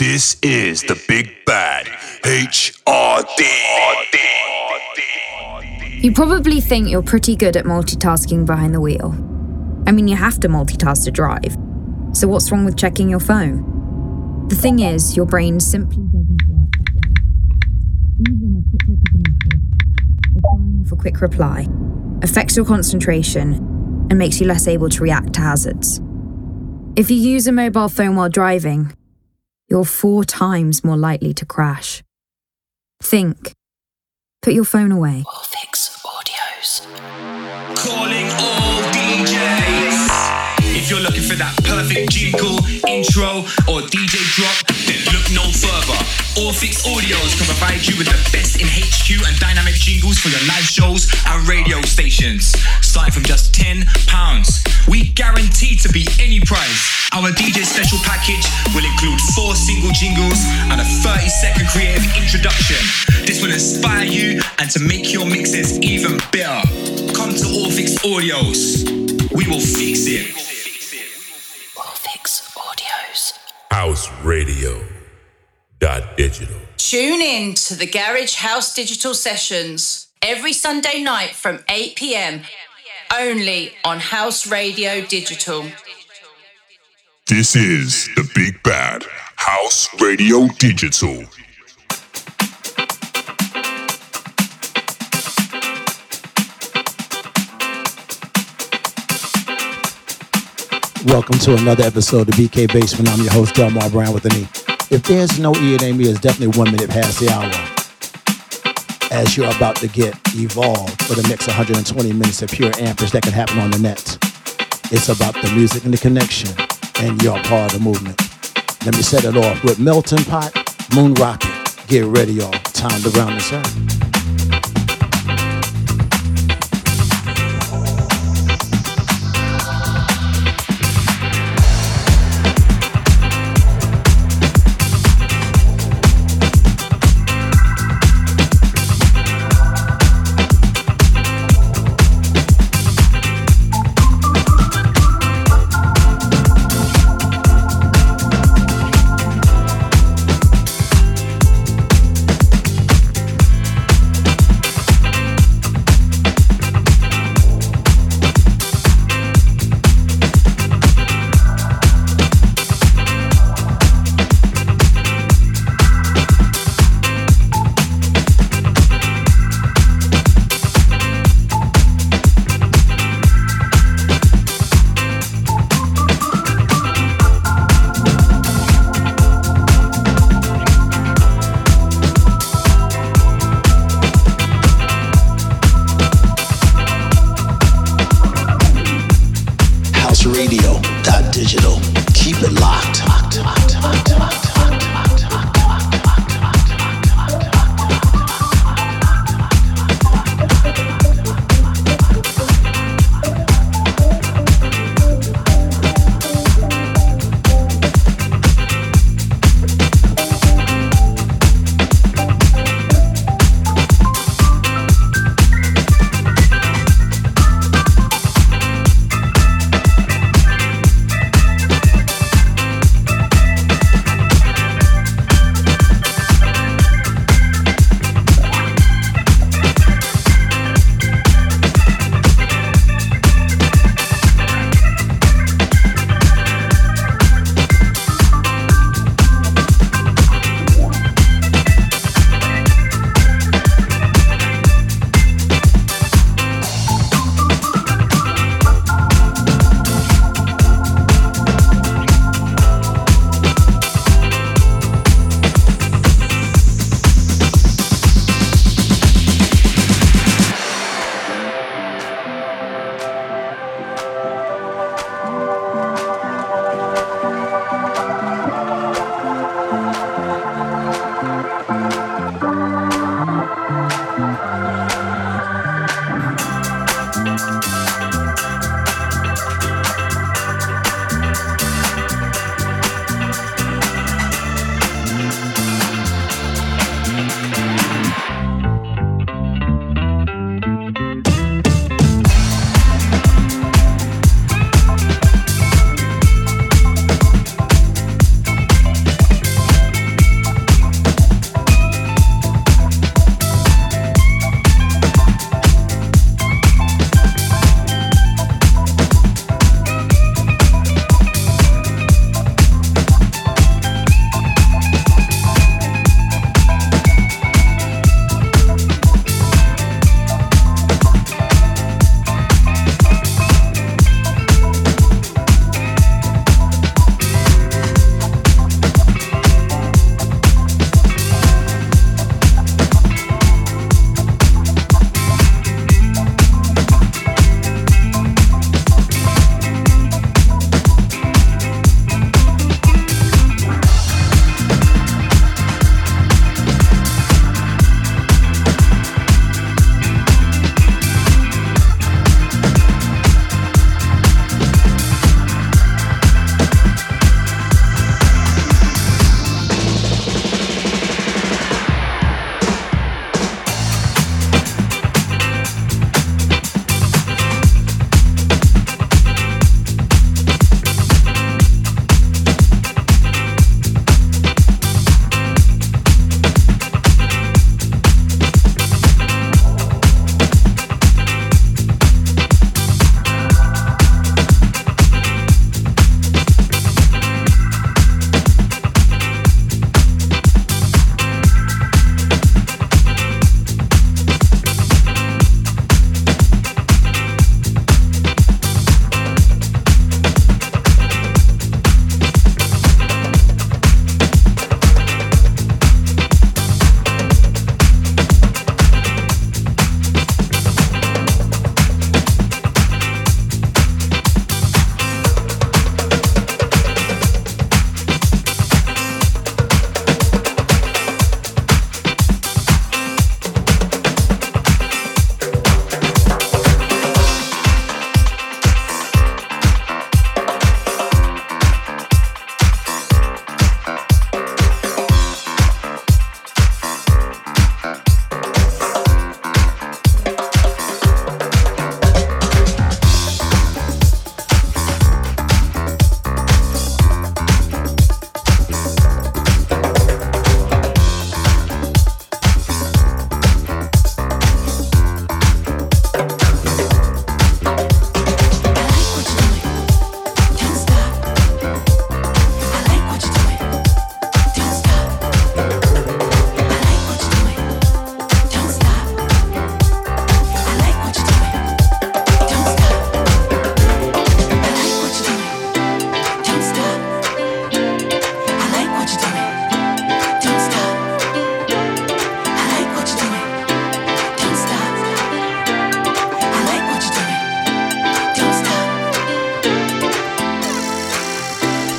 This is the Big Bad HRD. You probably think you're pretty good at multitasking behind the wheel. I mean, you have to multitask to drive. So what's wrong with checking your phone? The thing is, your brain simply doesn't work that way. Even a quick look at a message, a sign off a quick reply, affects your concentration and makes you less able to react to hazards. If you use a mobile phone while driving, you're 4 times more likely to crash. Think. Put your phone away. Orphix Audios. Calling all DJs. If you're looking for that perfect jingle, intro, or DJ drop, then look no further. Orphix Audios can provide you with the best in HQ and dynamic jingles for your live shows and radio stations. Starting from just £10. We guarantee to be any price. Our DJ special package will include 4 single jingles and a 30-second creative introduction. This will inspire you and to make your mixes even better. Come to Orphix Audios. We will fix it. Orphix Audios. House Radio Digital. Tune in to the Garage House Digital Sessions every Sunday night from 8 p.m. only on House Radio Digital. This is the Big Bad House Radio Digital. Welcome to another episode of BK Basement. I'm your host, Delmar Brown with an E. If there's no E in me, it's definitely 1 minute past the hour. As you're about to get evolved for the next 120 minutes of pure amperage that can happen on the net. It's about the music and the connection. And you're part of the movement. Let me set it off with Milton Pot, Moon Rocket. Get ready, y'all. Time to round this up.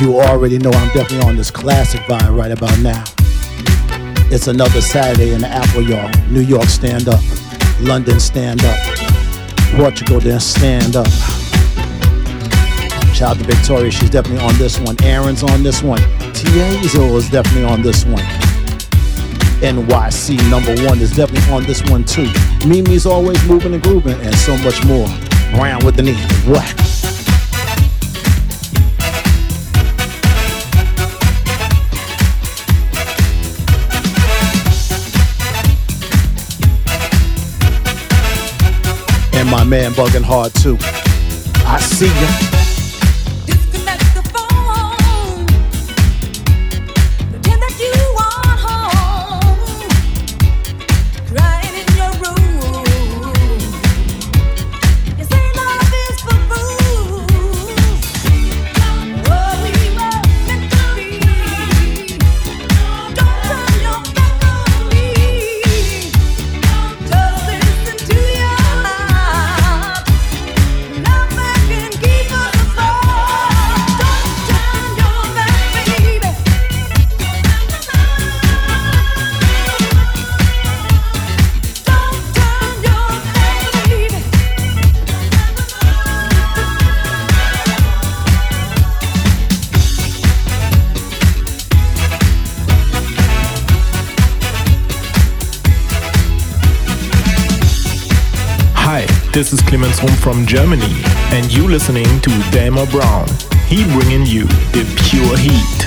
You already know I'm definitely on this classic vibe right about now. It's another Saturday in the Apple, y'all. New York, stand up. London, stand up. Portugal, then stand up. Shout out to Victoria. She's definitely on this one. Aaron's on this one. Teasel is definitely on this one. NYC number one is definitely on this one too. Mimi's always moving and grooving, and so much more. Brown with the knee. What? And my man bugging hard too. I see ya. This is Clemens Home from Germany, and you listening to Damo Brown. He bringing you the pure heat.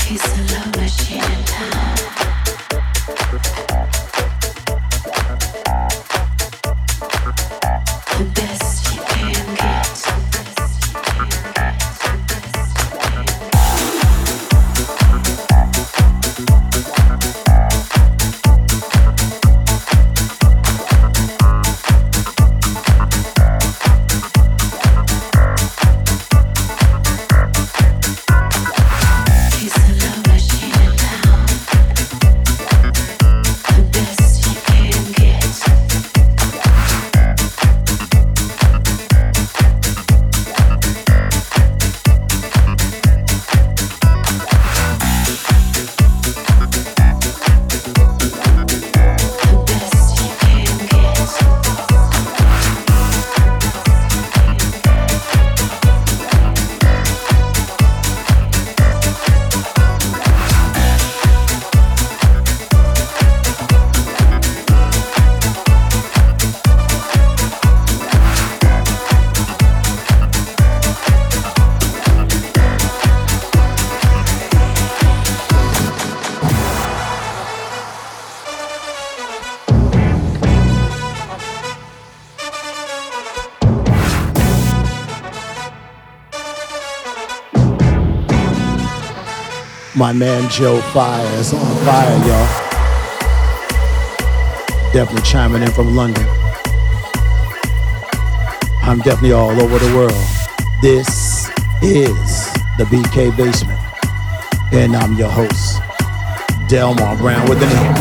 Peace. My man Joe Fire is on fire, y'all. Definitely chiming in from London. I'm definitely all over the world. This is the BK Basement, and I'm your host, Delmar Brown with the name.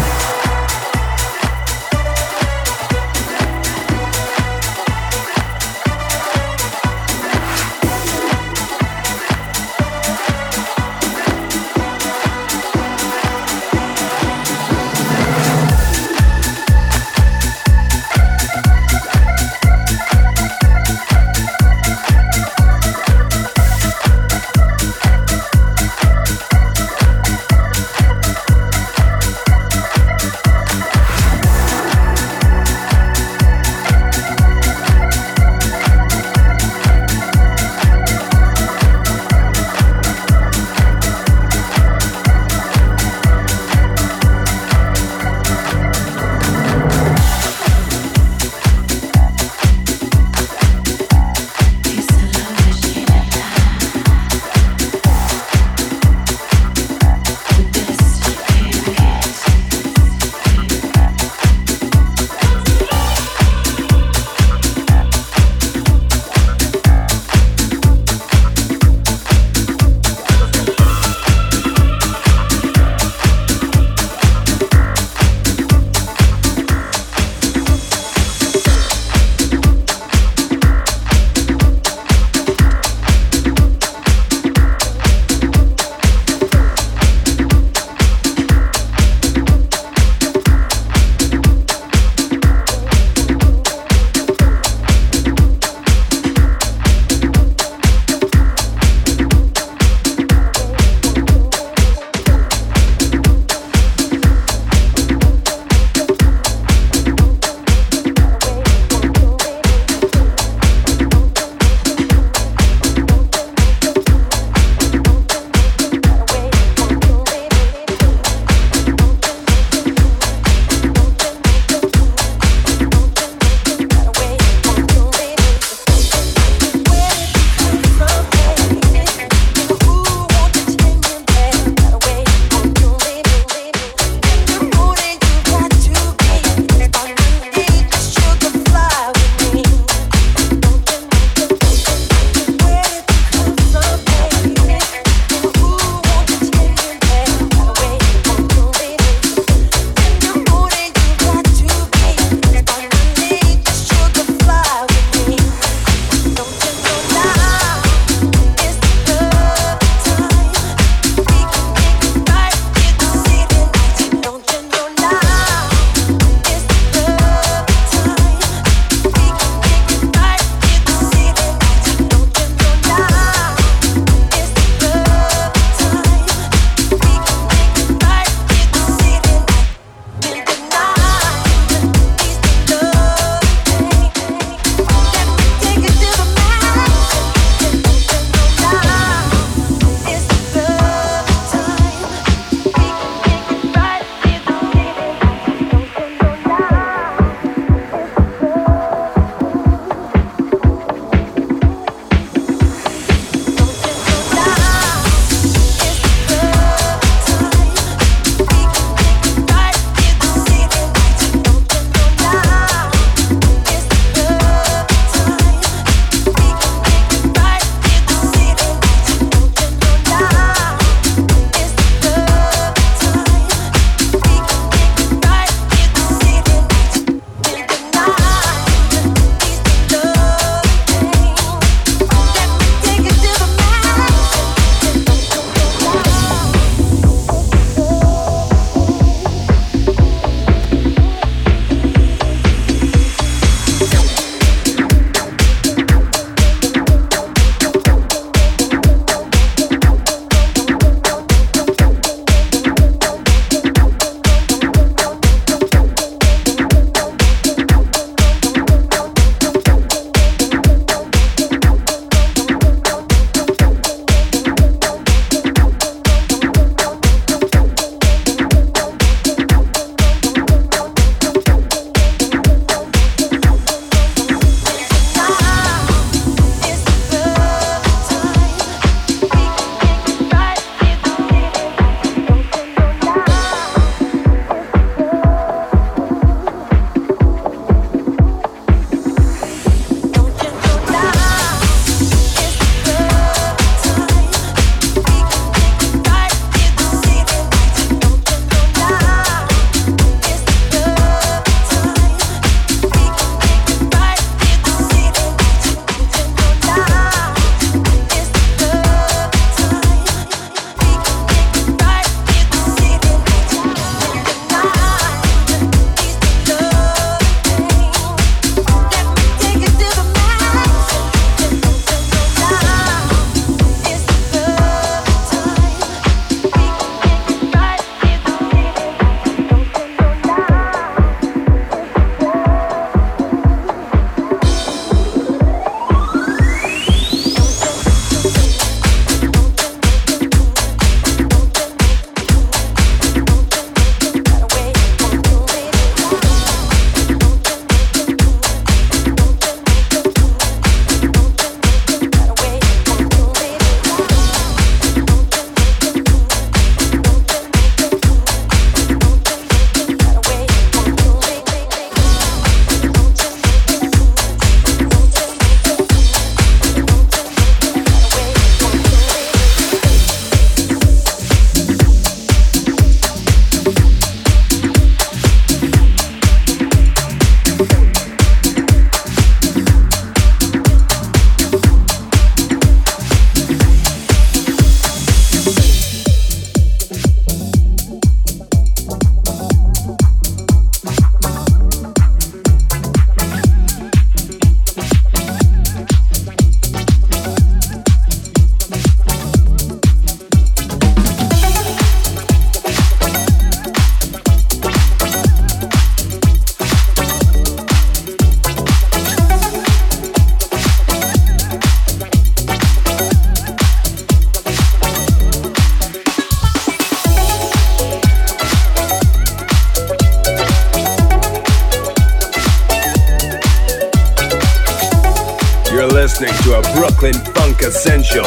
to a Brooklyn funk essential,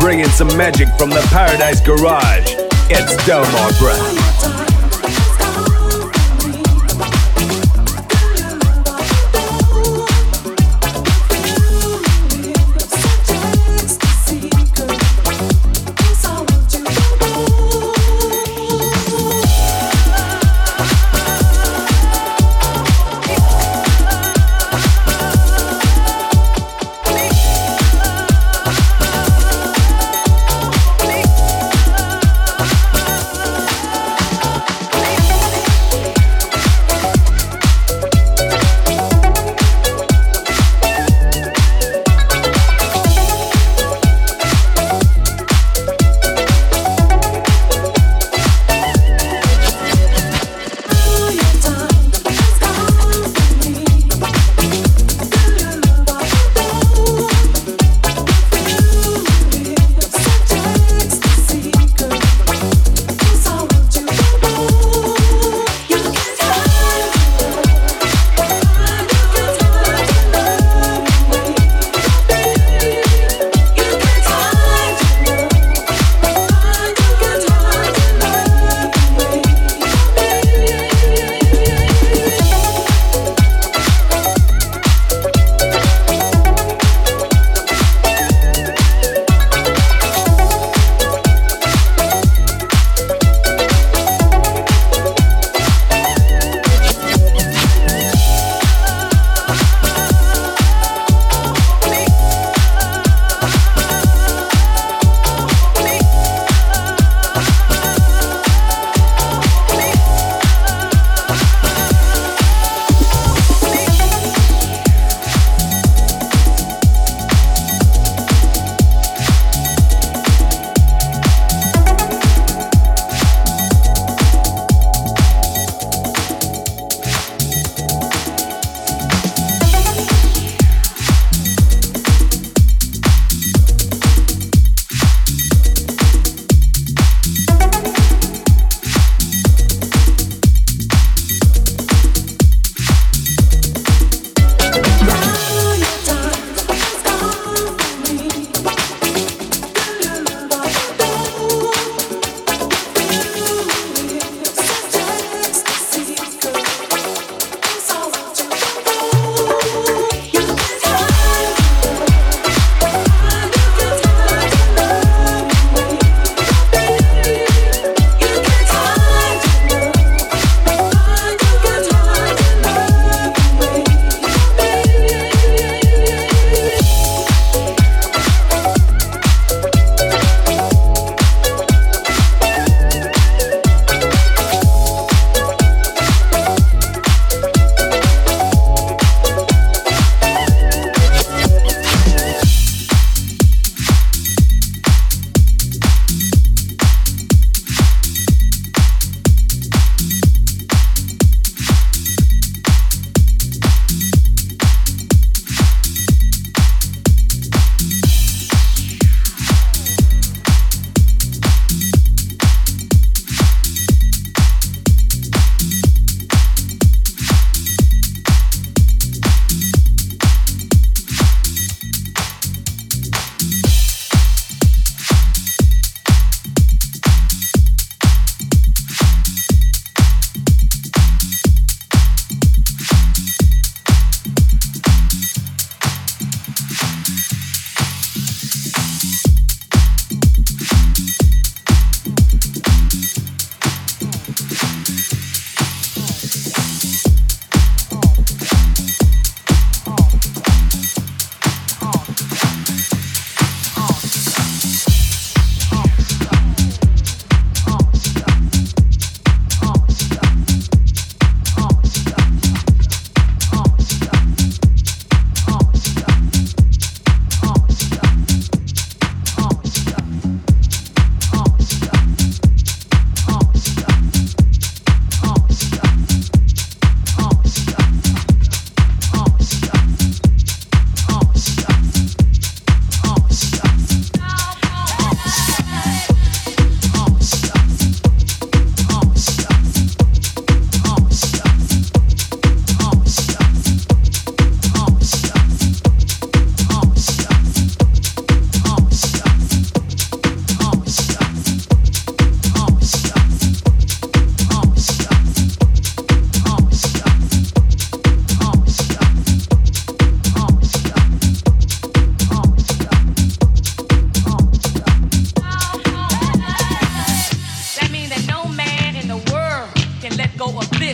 bringing some magic from the Paradise Garage. It's Delmar Brown.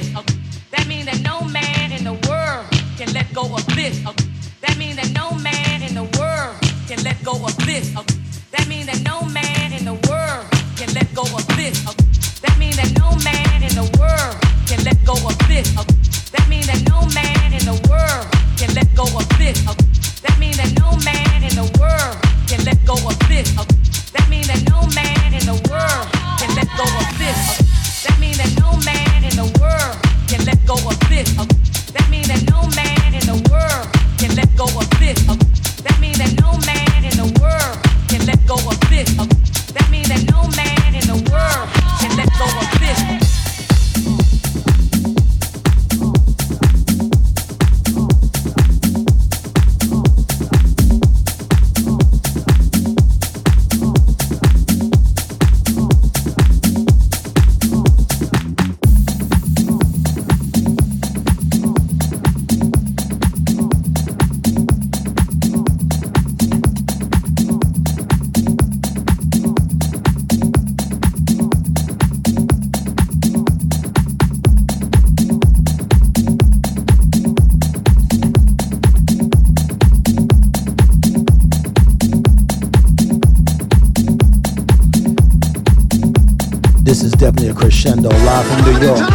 this. That means that no man in the world can let go of this. That means that no man in the world can let go of this. That means that no man in the world can let go of this. That means that no man in the world can let go of this. That means that no man in the world can let go of this. That means that no man in the world can let go of this. That means that no man in the world can let go of this. That means that no man in the world can let go of this. That means that no man in the world can let go of this. That means that no man in the world can let go of this. That means that no man in the world can let go of this. This is definitely a crescendo live from New York.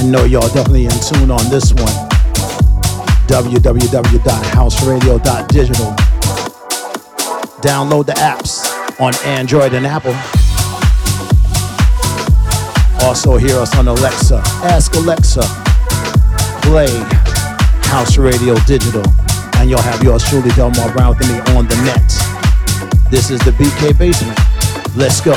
I know y'all definitely in tune on this one. www.houseradio.digital. Download the apps on Android and Apple. Also hear us on Alexa. Ask Alexa, play House Radio Digital, and you'll have yours truly, Delmar Brown, with me on the net. This is the BK Basement. Let's go.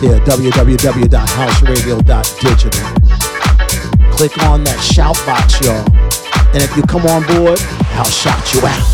There, www.houseradio.digital. Click on that shout box, y'all. And if you come on board, I'll shout you out.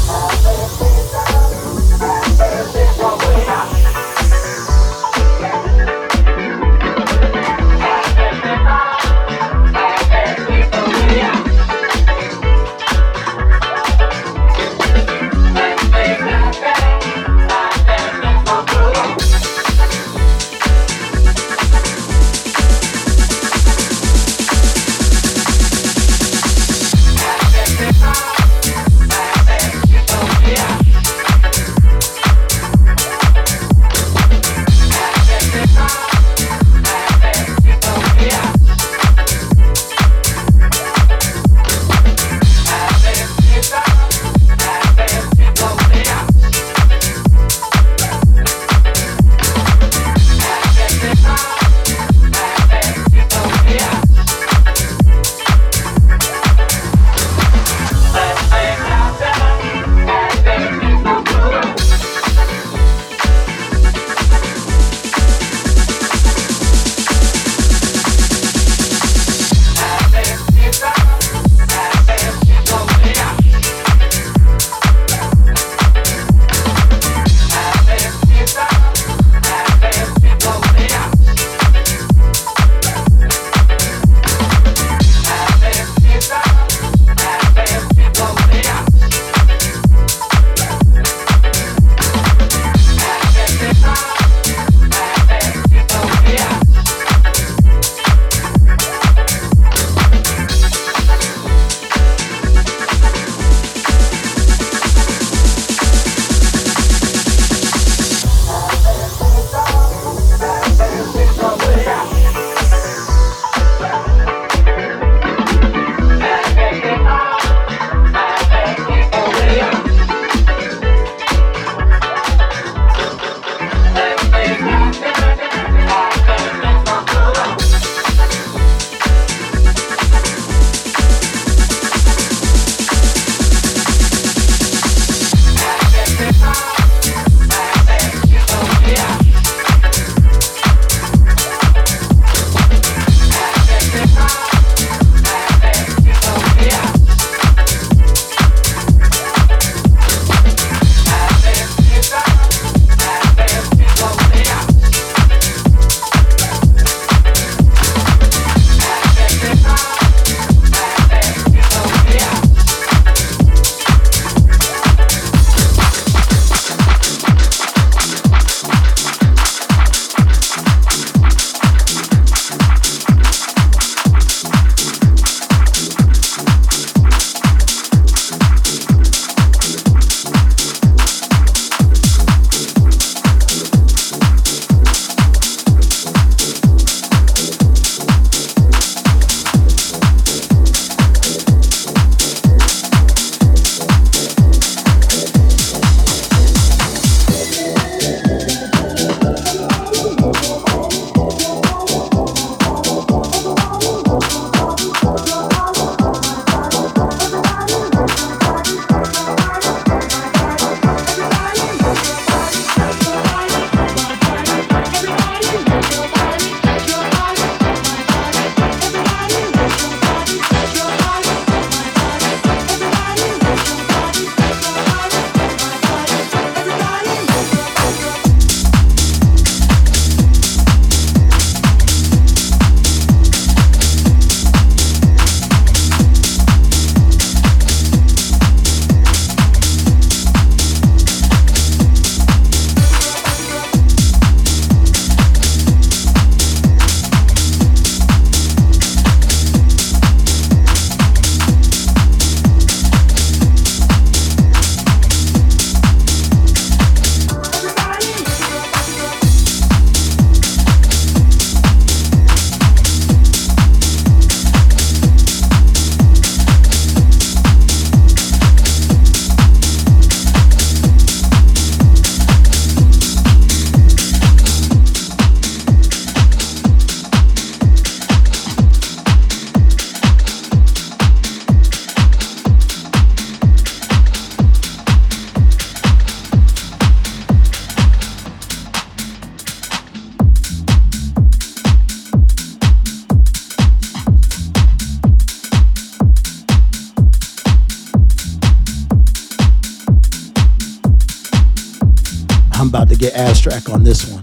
I'm about to get abstract on this one.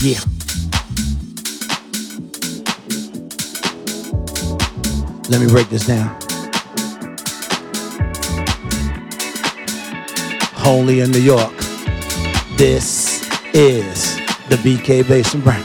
Yeah. Let me break this down. Only in New York. This is the BK Basement Brown.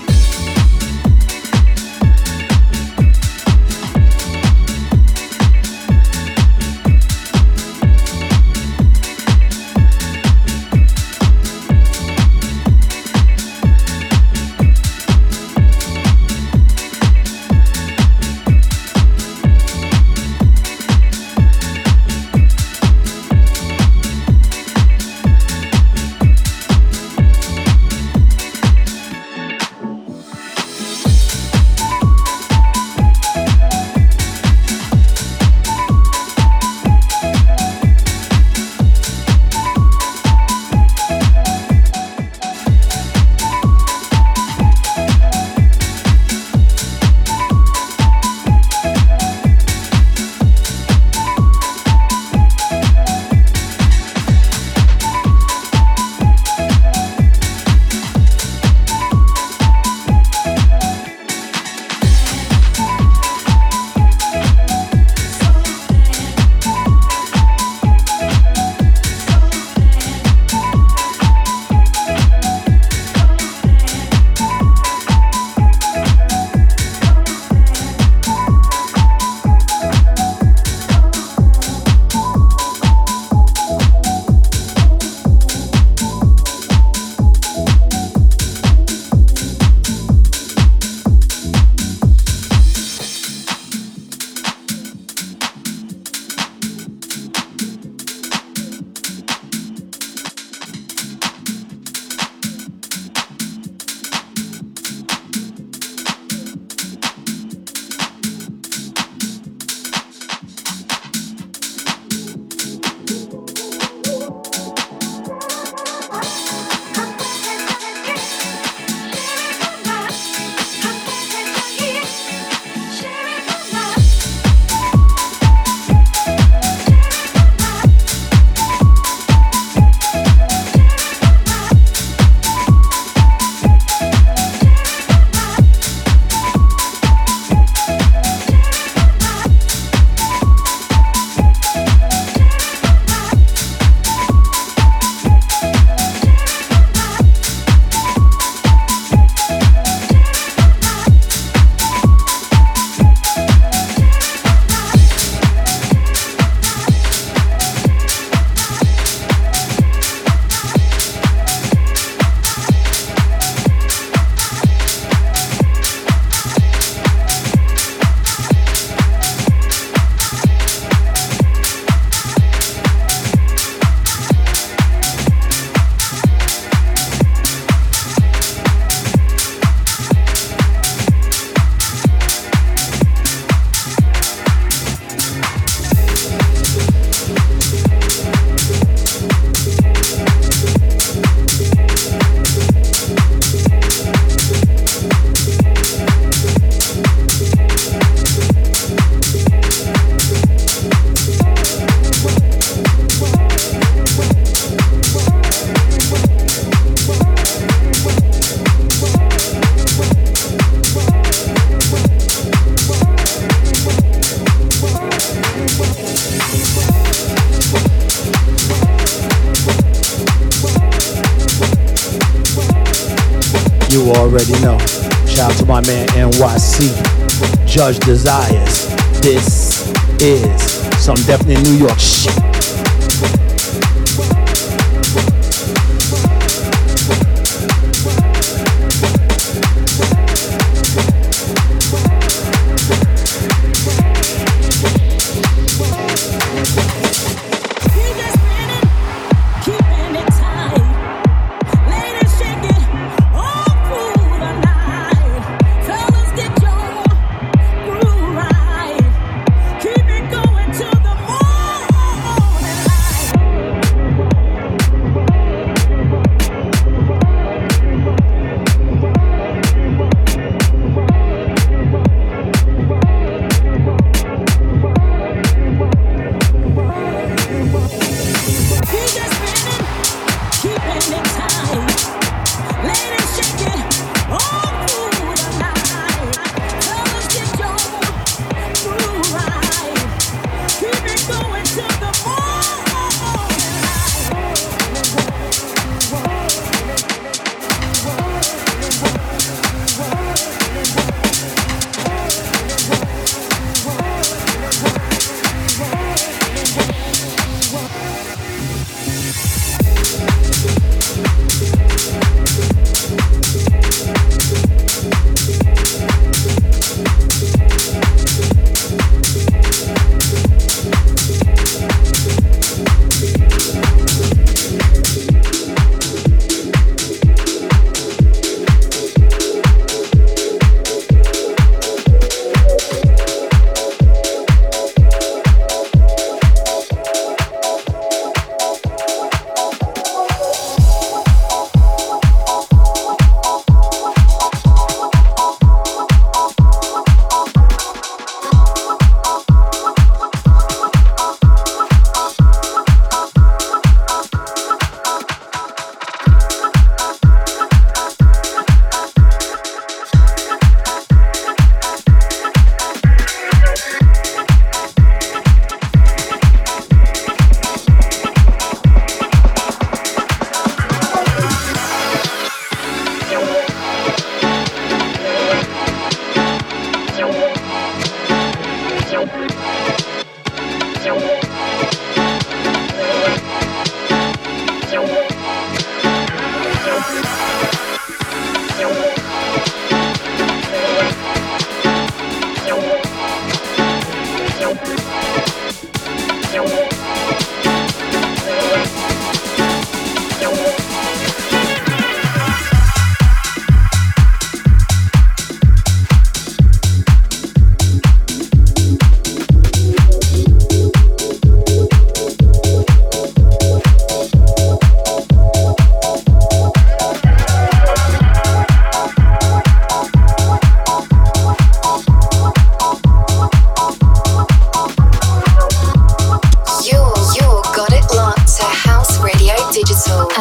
Judge Desires. This is some definitely New York shit.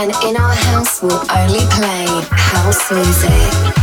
and in our house we'll only play house music.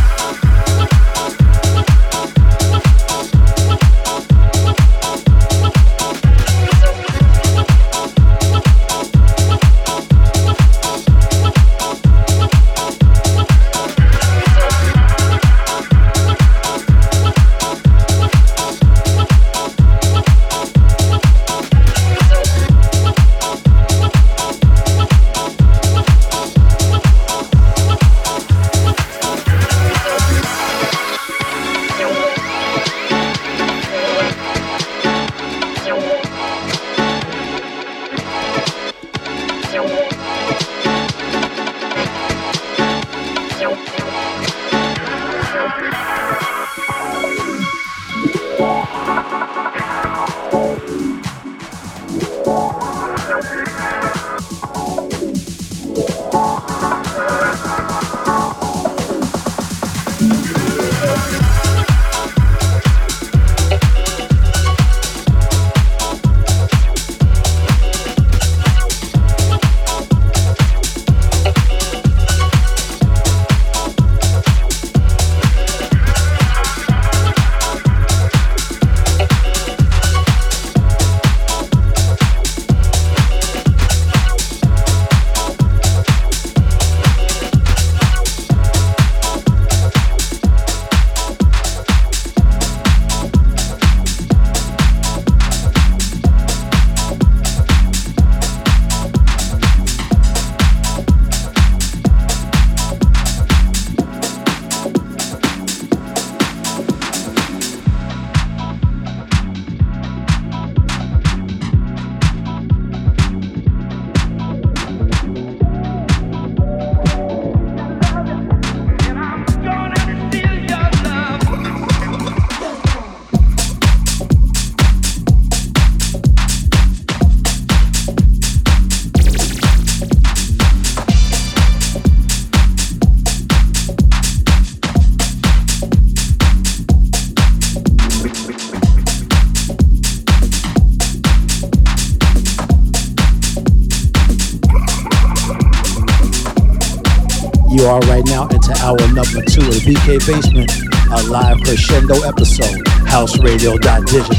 Are right now into hour number 2 of the BK Basement, a live crescendo episode, House Radio Digital.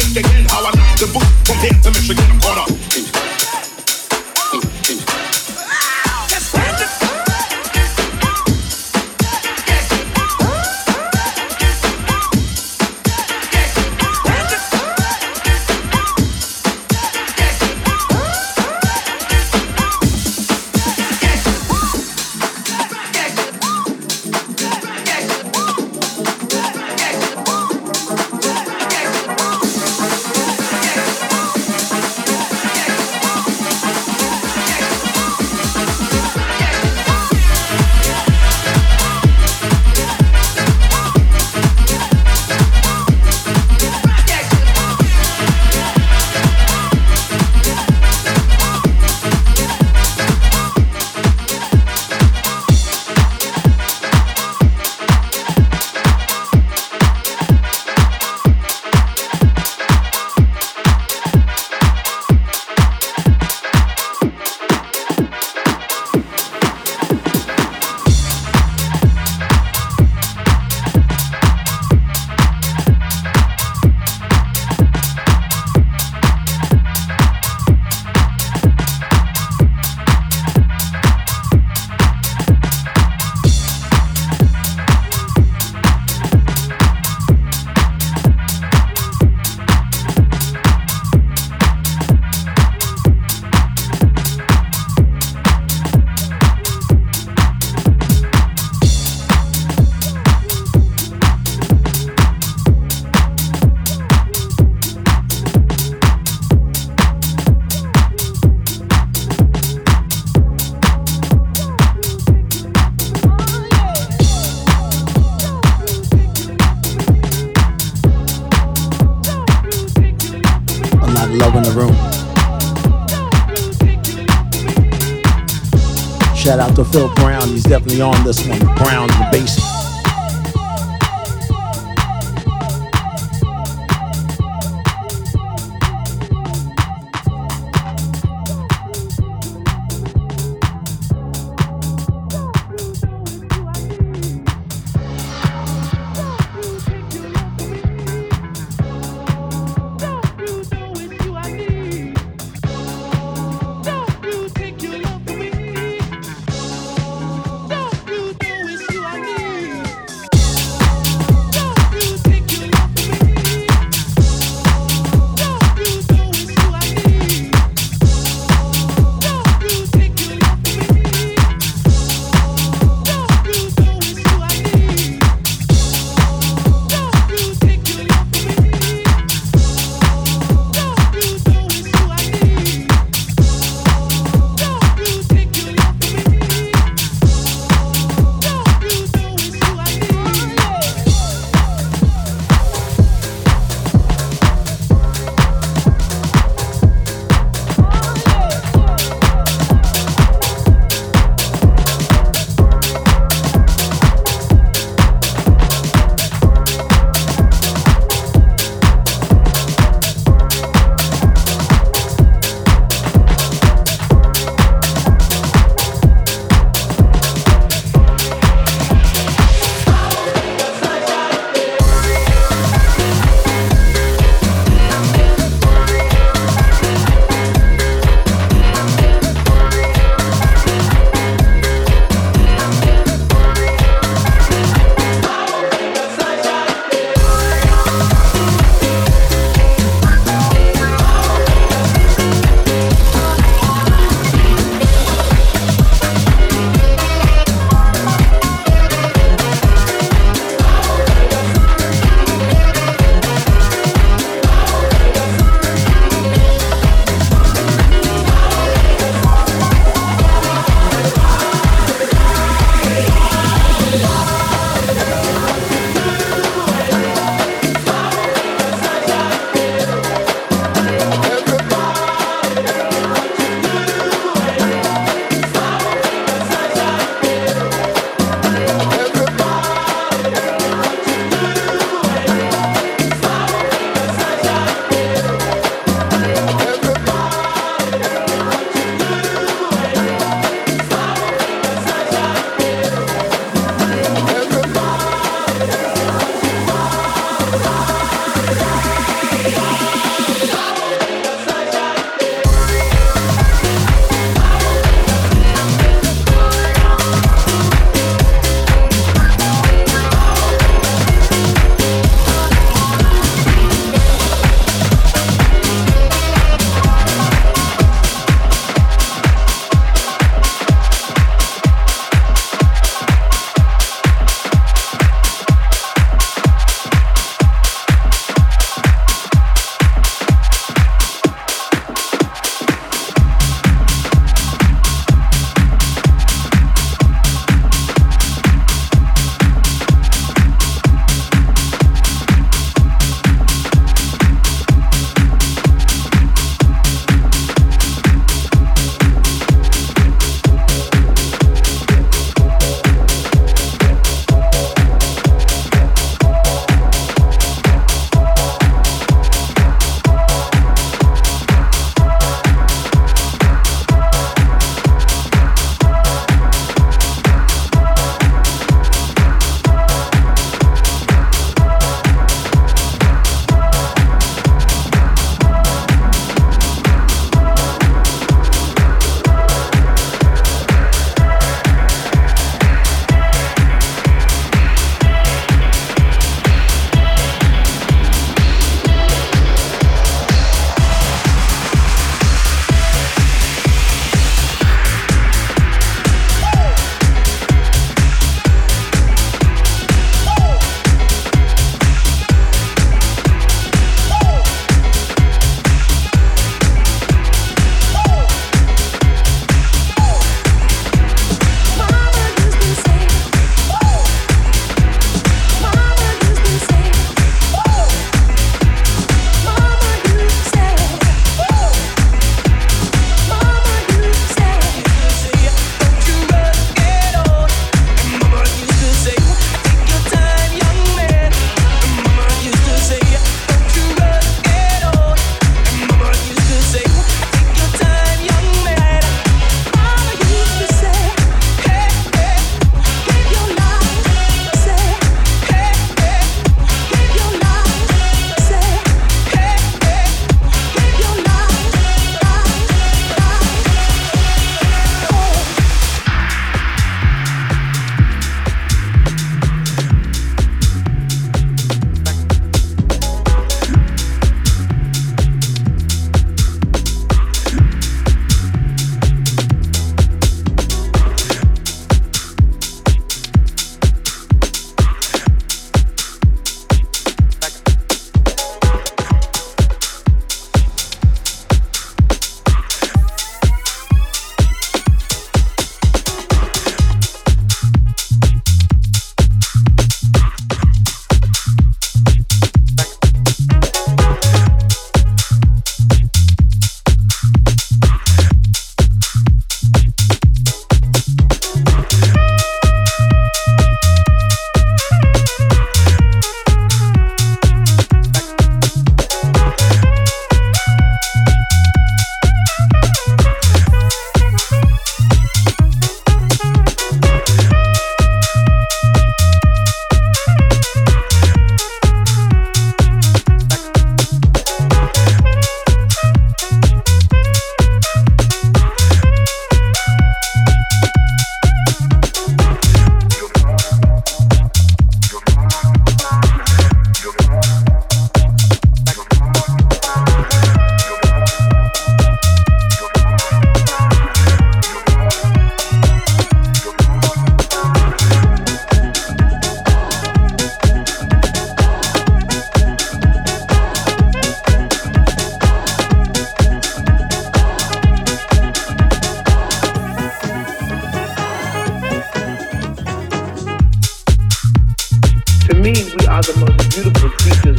think again how I knocked the boot from here to Michigan. I'm caught up. Phil Brown, he's definitely on this one. Brown, the bass.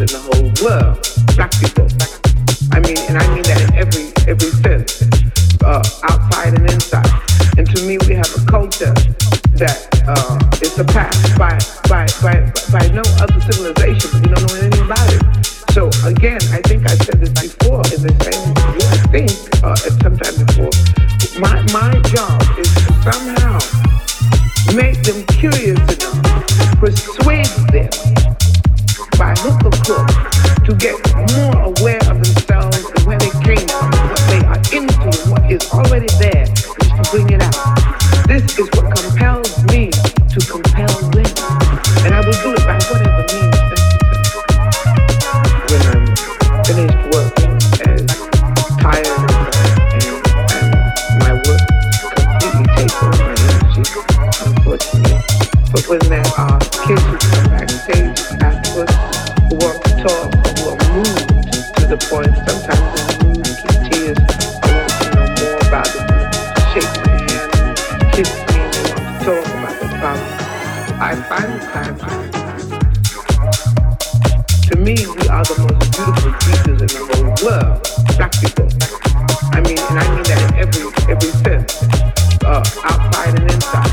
in the whole world, black people. I mean, and I mean that in every sense, outside and inside. And to me, we have a culture that is surpassed by no other civilization. We don't know anything about it. So again, I think I said this before in the same. I think sometime before, my job is to somehow make them curious enough, persuade them by hook or crook to get more aware of themselves and where they came from, what they are into, what is already there, just to bring it out. This is what compels me to compel them, and I will do it by whatever means necessary. When I'm finished working, as tired and my work completely takes over my energy, unfortunately. But when there are kids who come backstage afterwards, who want to talk, who are moved to the point, sometimes they're moved to tears, I want to know more about it, shake my hand, kiss me, they want to talk about the problem. I find the time. To me, we are the most beautiful creatures in the whole world, black people. I mean, and I mean that in every sense, outside and inside.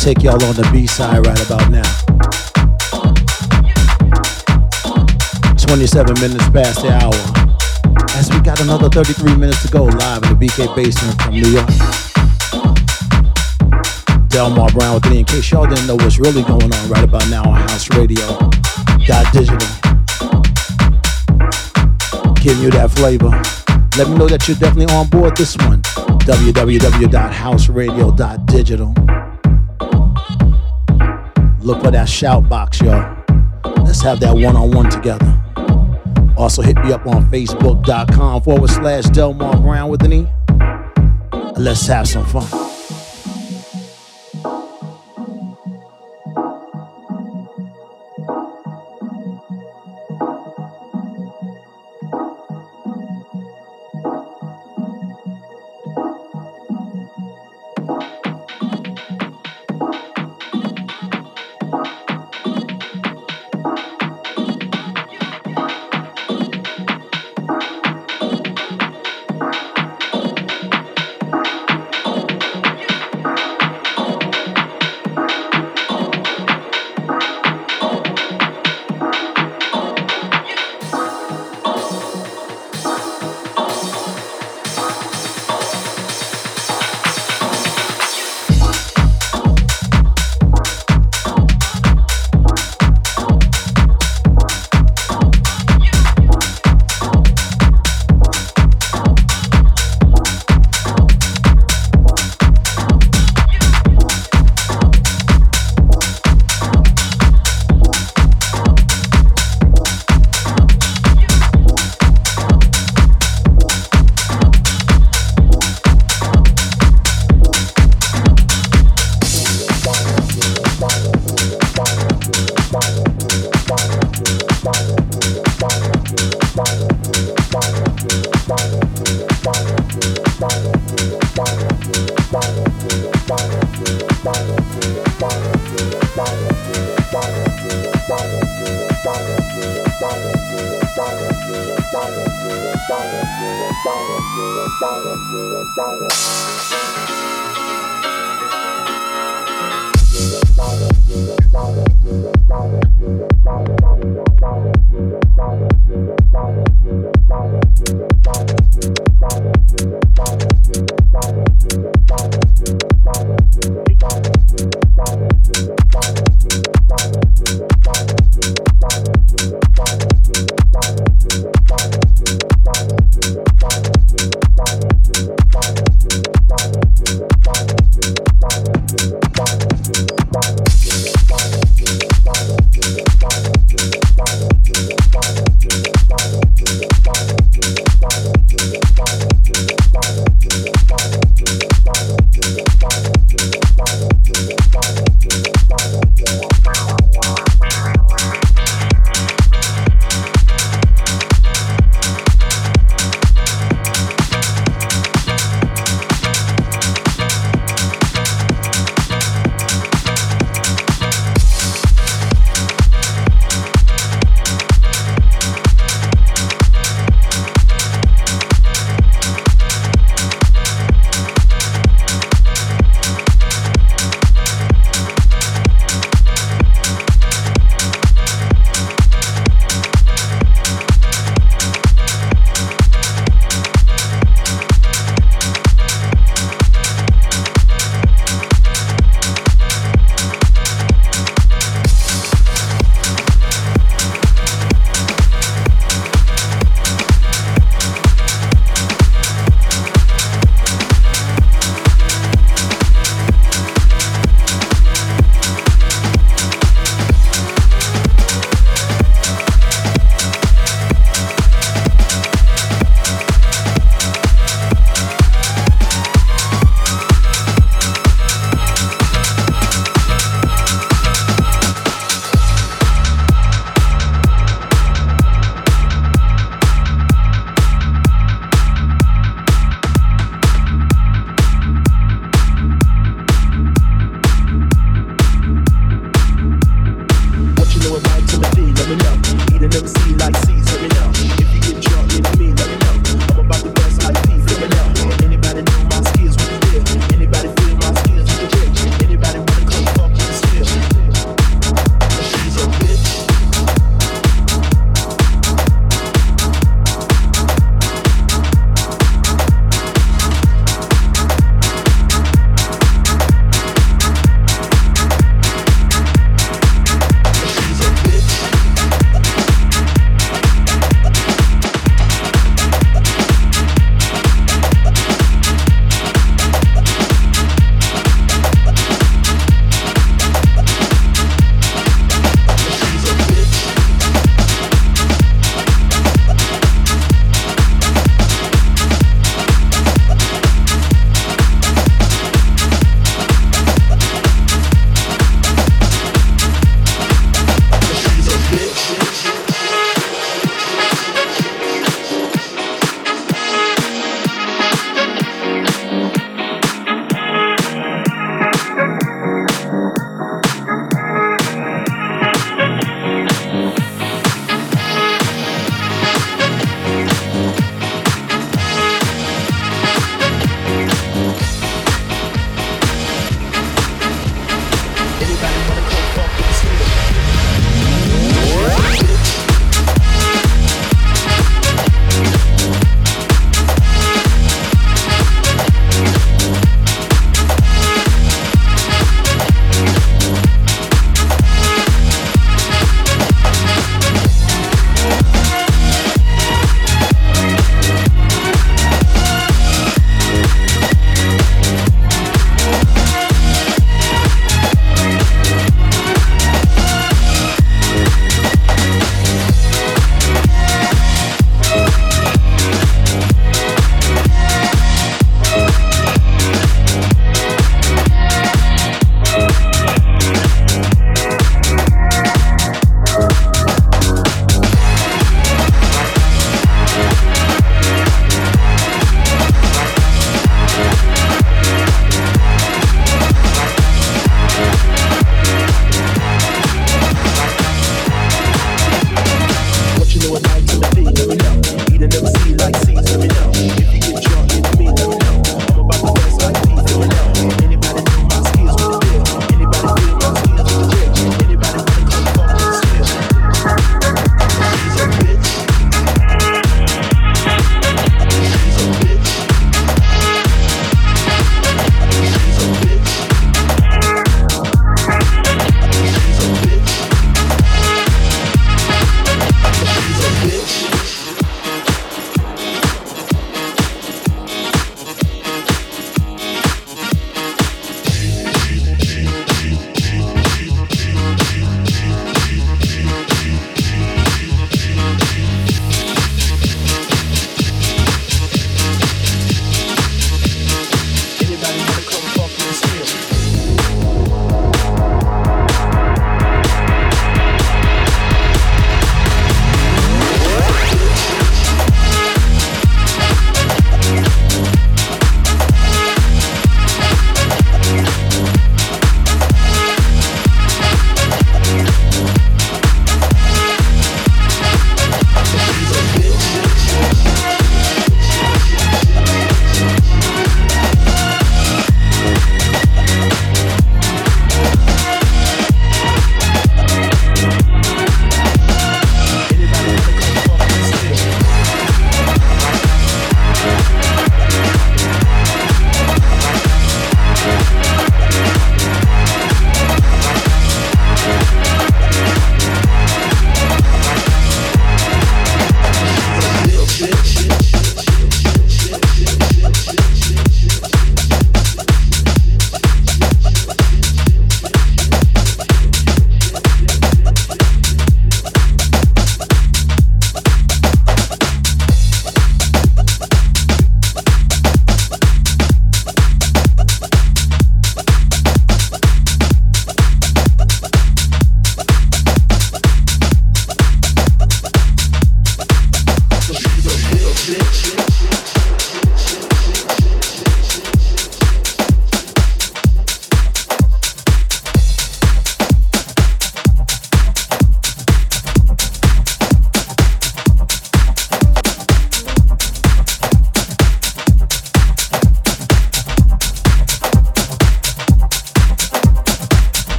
Take y'all on the B-side right about now. 27 minutes past the hour. As we got have another 33 minutes to go live in the BK Basement from New York. Delmar Brown with me. In case y'all didn't know what's really going on right about now on House Radio Digital. Giving you that flavor. Let me know that you're definitely on board this one. www.houseradio.digital. Look for that shout box, y'all. Let's have that one-on-one together. Also hit me up on facebook.com/Delmar Brown with an E. Let's have some fun.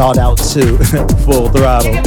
shout out to Full Throttle.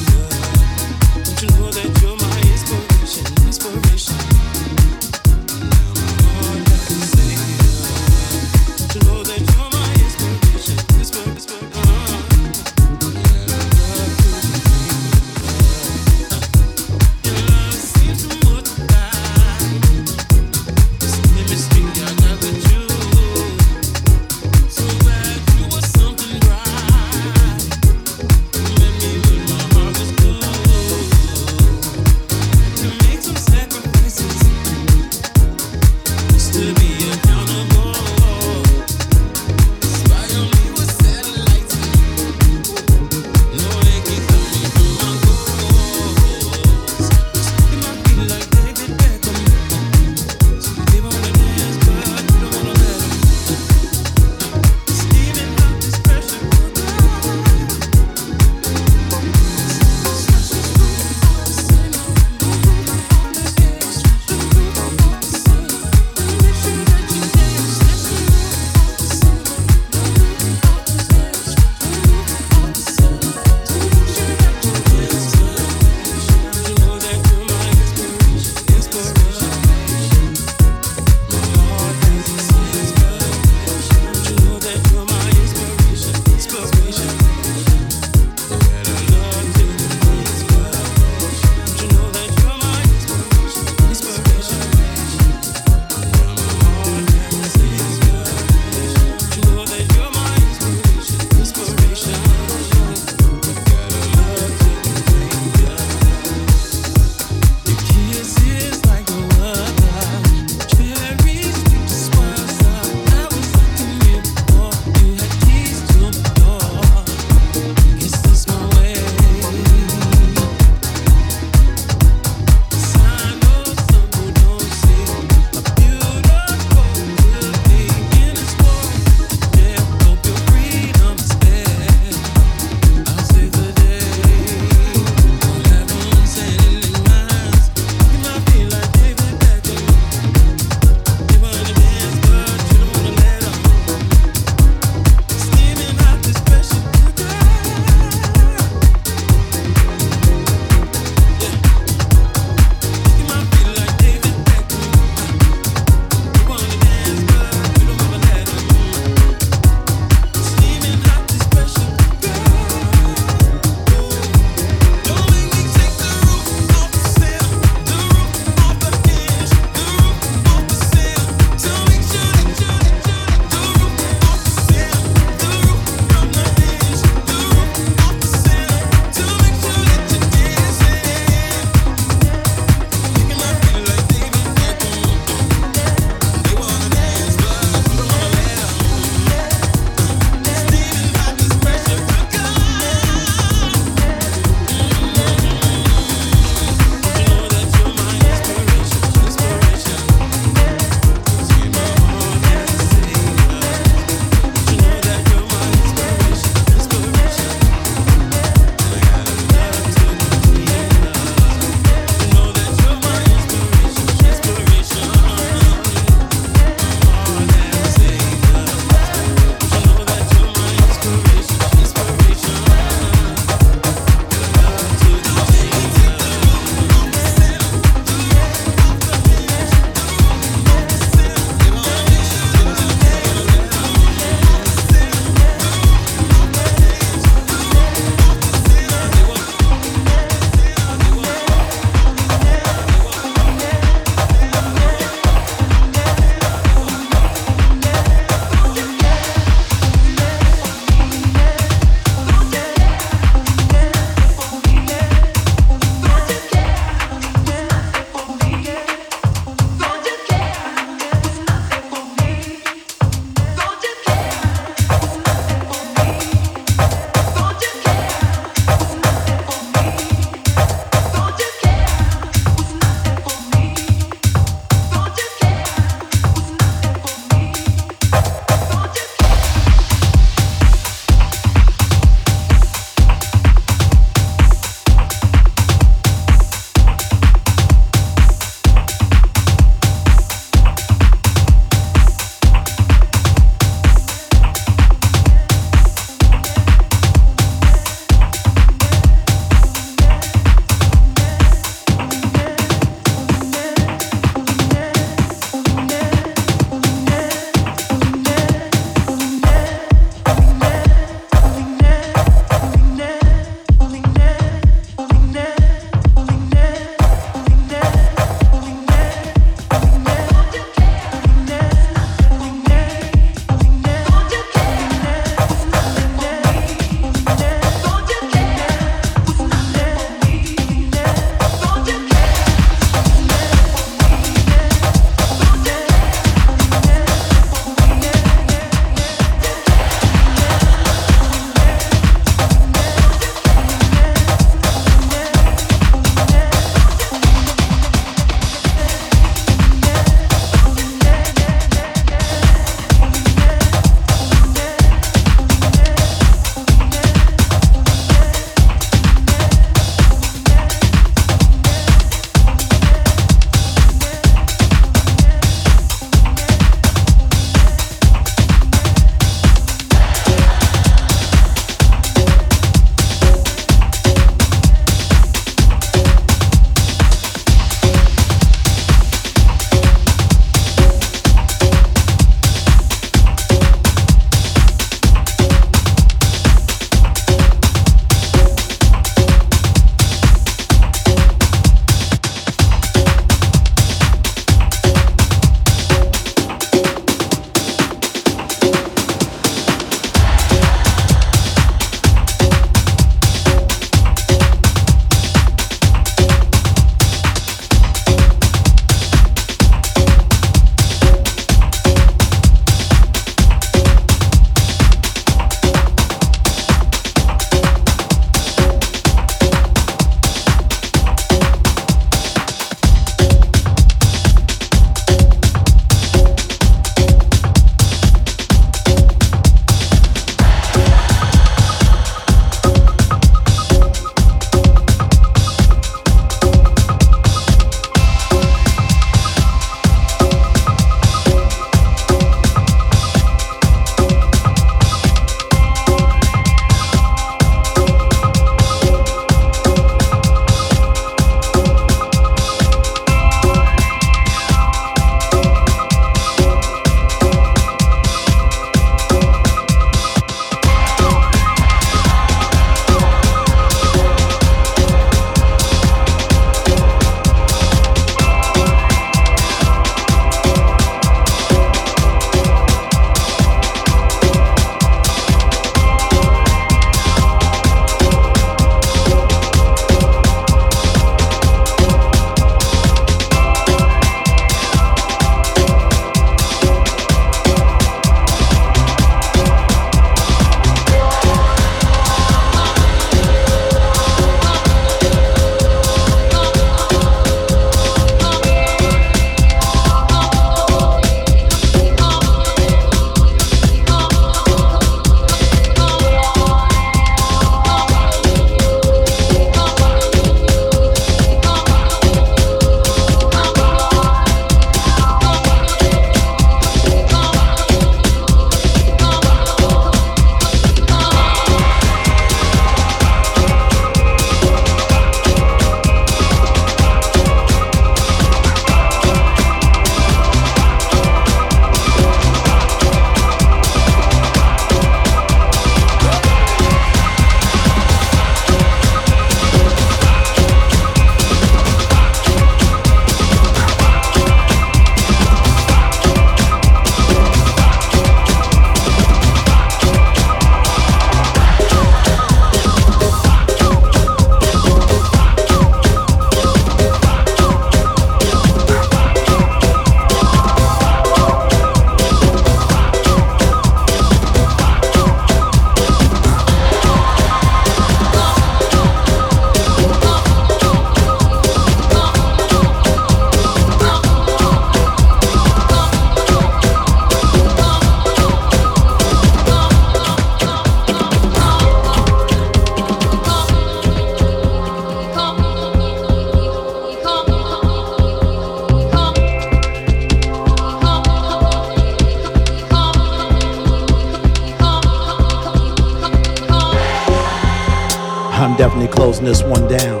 I'm definitely closing this one down.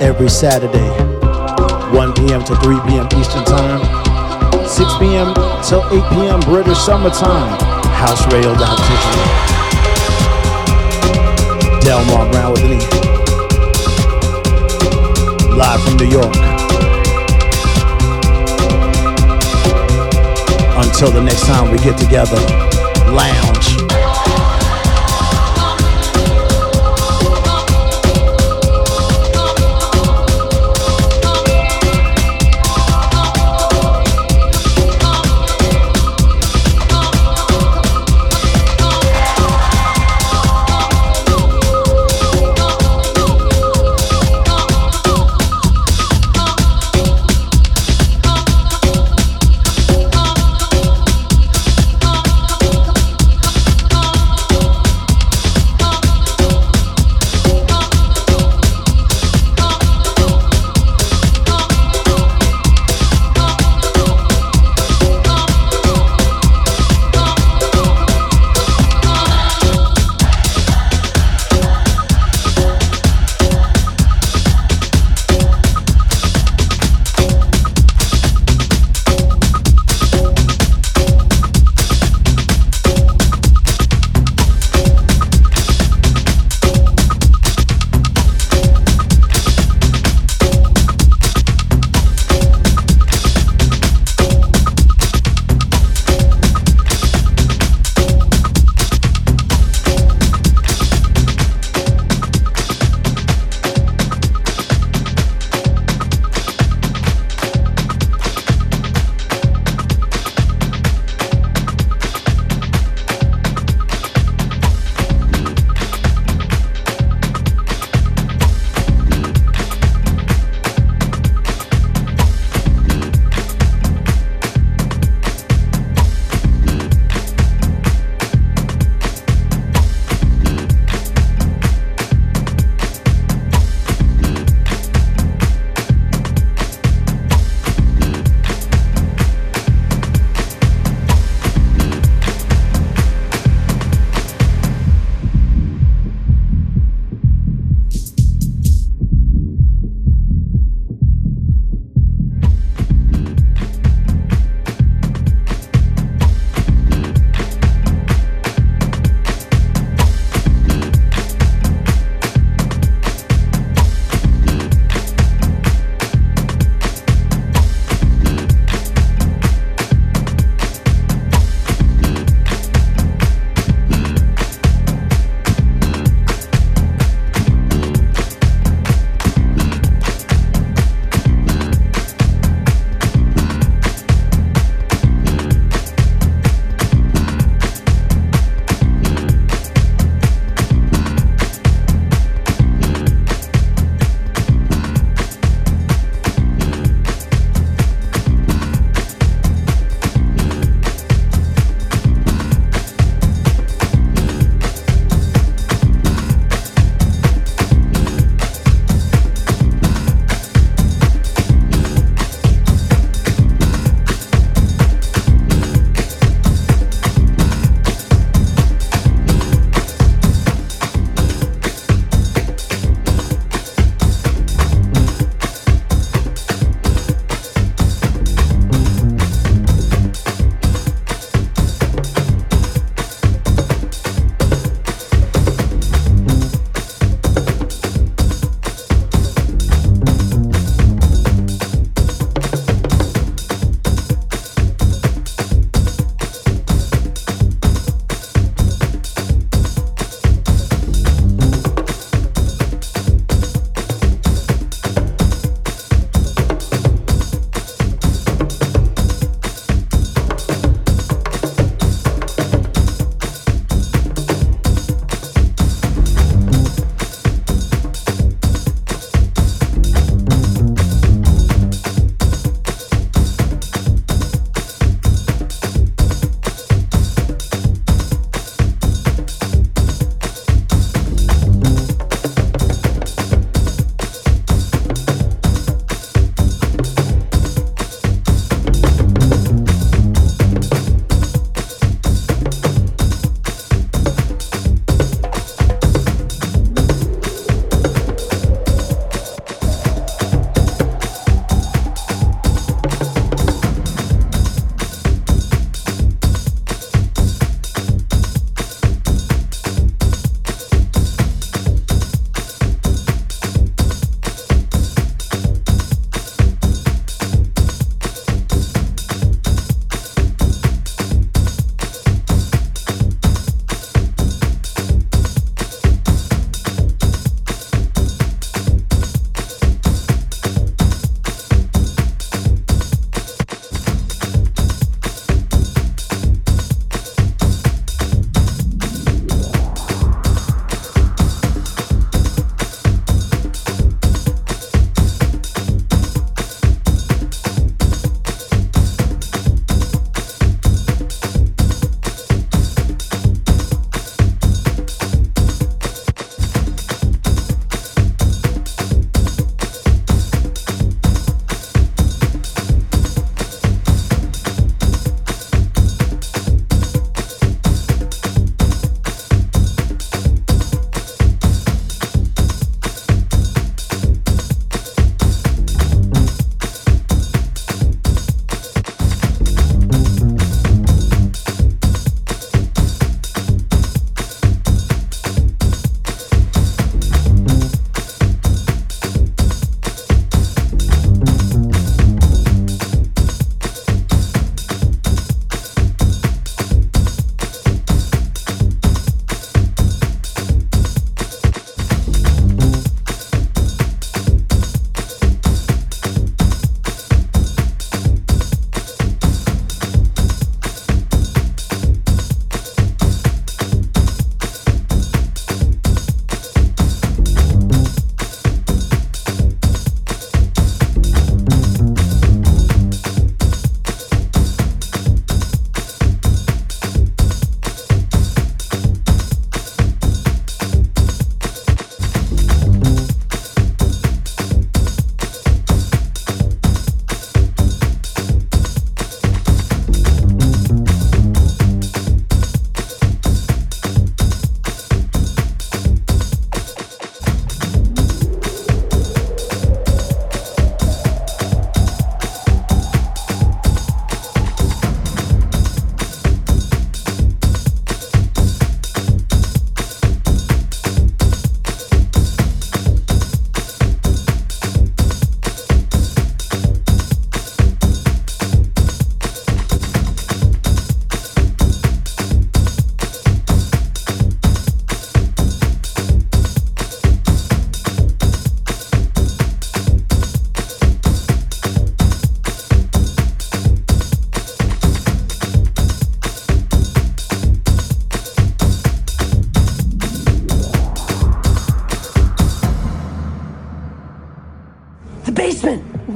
Every Saturday, 1 p.m. to 3 p.m. Eastern Time, 6 p.m. till 8 p.m. British Summertime, House Radio Digital. Delmar Brown with an E. Live from New York. Until the next time we get together, lounge.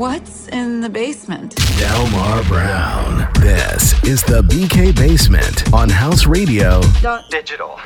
What's in the basement? Delmar Brown. This is the BK Basement on House Radio Digital.